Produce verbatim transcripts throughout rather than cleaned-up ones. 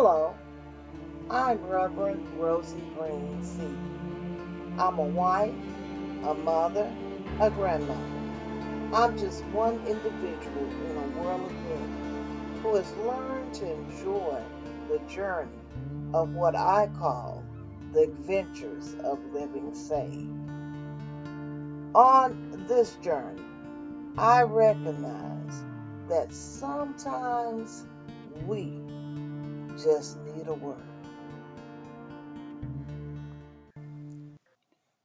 Hello, I'm Reverend Rosie Green C. I'm a wife, a mother, a grandmother. I'm just one individual in a world of many who has learned to enjoy the journey of what I call the adventures of living saved. On this journey, I recognize that sometimes we just need a word.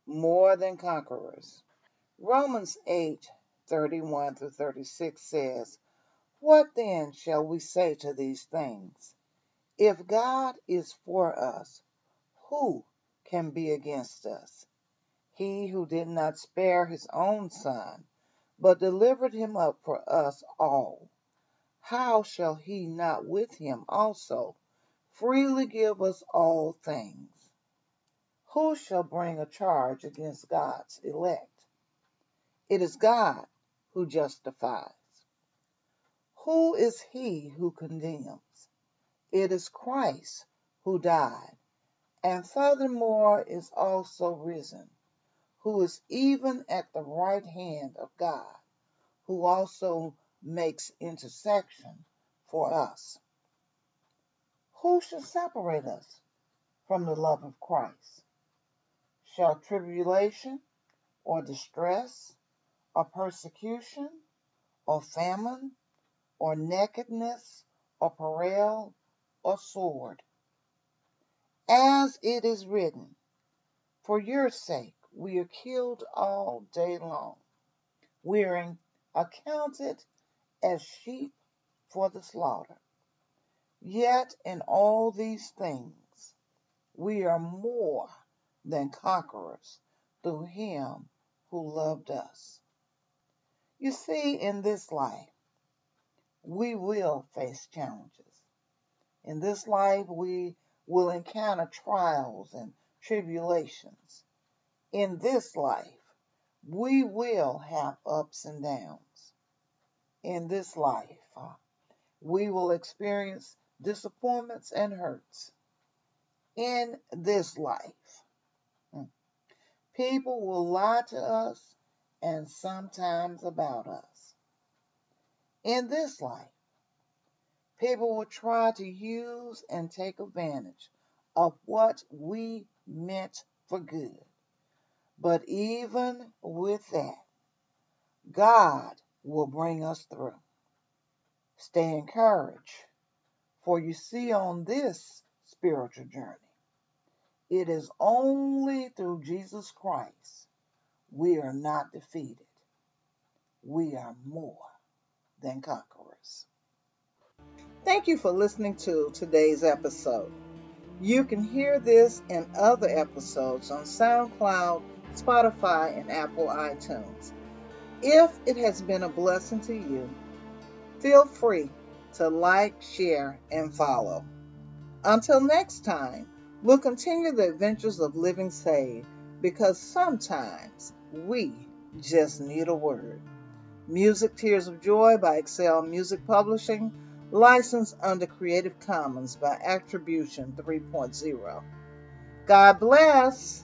More than conquerors. Romans eight, thirty-one through thirty-six says, "What then shall we say to these things? If God is for us, who can be against us? He who did not spare his own son, but delivered him up for us all, how shall he not with him also freely give us all things? Who shall bring a charge against God's elect? It is God who justifies. Who is he who condemns? It is Christ who died, and furthermore is also risen, who is even at the right hand of God, who also makes intercession for us. Who shall separate us from the love of Christ? Shall tribulation, or distress, or persecution, or famine, or nakedness, or peril, or sword? As it is written, for your sake we are killed all day long. We are accounted as sheep for the slaughter. Yet in all these things we are more than conquerors through him who loved us." You see, in this life, we will face challenges. In this life, we will encounter trials and tribulations. In this life, we will have ups and downs. In this life, we will experience disappointments and hurts. In this life, people will lie to us and sometimes about us. In this life, people will try to use and take advantage of what we meant for good. But even with that, God will bring us through. Stay encouraged, for you see, on this spiritual journey, it is only through Jesus Christ we are not defeated. We are more than conquerors. Thank you for listening to today's episode. You can hear this and other episodes on SoundCloud, Spotify, and Apple iTunes. If it has been a blessing to you, feel free to like, share, and follow. Until next time, we'll continue the adventures of living saved, because sometimes we just need a word. Music Tears of Joy by Excel Music Publishing, licensed under Creative Commons by Attribution three point oh. God bless.